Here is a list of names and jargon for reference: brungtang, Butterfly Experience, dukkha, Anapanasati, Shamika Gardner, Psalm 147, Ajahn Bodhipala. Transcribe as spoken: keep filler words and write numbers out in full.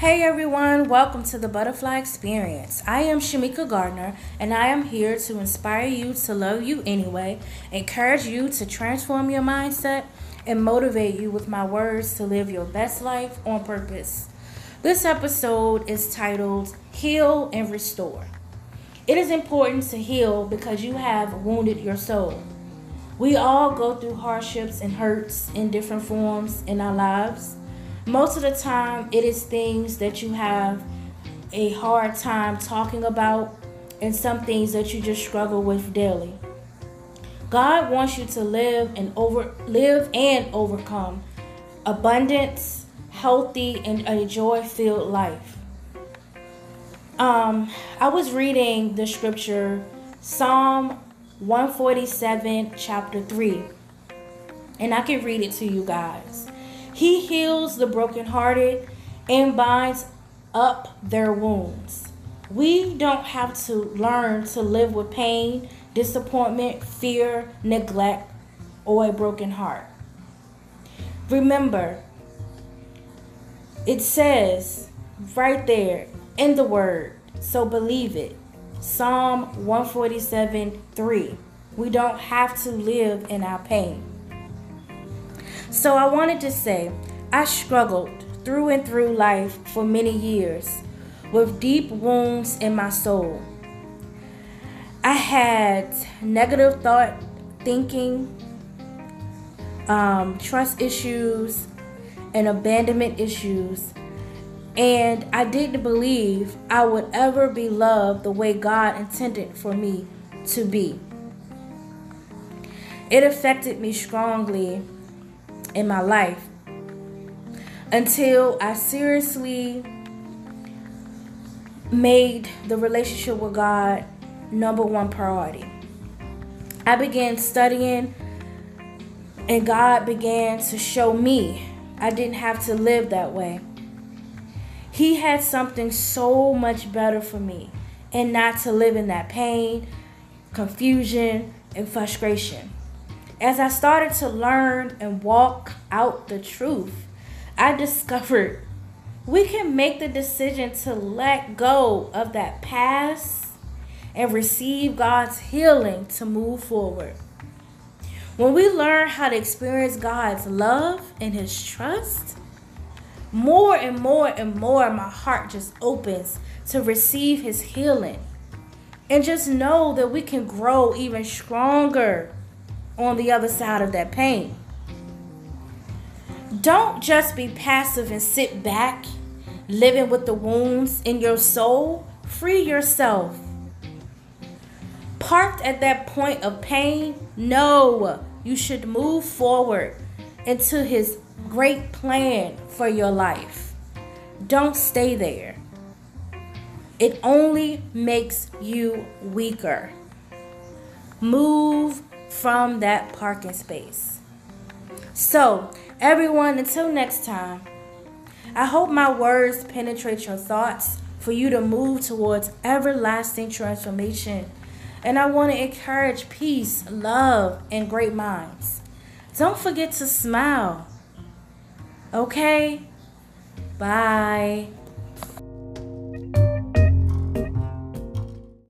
Hey everyone, welcome to the Butterfly Experience. I am Shamika Gardner, and I am here to inspire you to love you anyway, encourage you to transform your mindset, and motivate you with my words to live your best life on purpose. This episode is titled Heal and Restore. It is important to heal because you have wounded your soul. We all go through hardships and hurts in different forms in our lives. Most of the time, it is things that you have a hard time talking about and some things that you just struggle with daily. God wants you to live and over live and overcome abundance, healthy, and a joy-filled life. Um, I was reading the scripture, Psalm one forty-seven, chapter three, and I can read it to you guys. He heals the brokenhearted and binds up their wounds. We don't have to learn to live with pain, disappointment, fear, neglect, or a broken heart. Remember, it says right there in the word, so believe it. Psalm one forty-seven three. We don't have to live in our pain. So I wanted to say, I struggled through and through life for many years with deep wounds in my soul. I had negative thought thinking, um, trust issues, and abandonment issues. And I didn't believe I would ever be loved the way God intended for me to be. It affected me strongly in my life until I seriously made the relationship with God number one priority. I began studying, and God began to show me I didn't have to live that way. He had something so much better for me, and not to live in that pain, confusion, and frustration. As I started to learn and walk out the truth, I discovered we can make the decision to let go of that past and receive God's healing to move forward. When we learn how to experience God's love and His trust, more and more and more my heart just opens to receive His healing. And just know that we can grow even stronger on the other side of that pain. Don't just be passive and sit back, living with the wounds in your soul. Free yourself. Parked at that point of pain? No, you should move forward into His great plan for your life. Don't stay there. It only makes you weaker. Move from that parking space. So, everyone, until next time, I hope my words penetrate your thoughts for you to move towards everlasting transformation. And I want to encourage peace, love, and great minds. Don't forget to smile. Okay? Bye.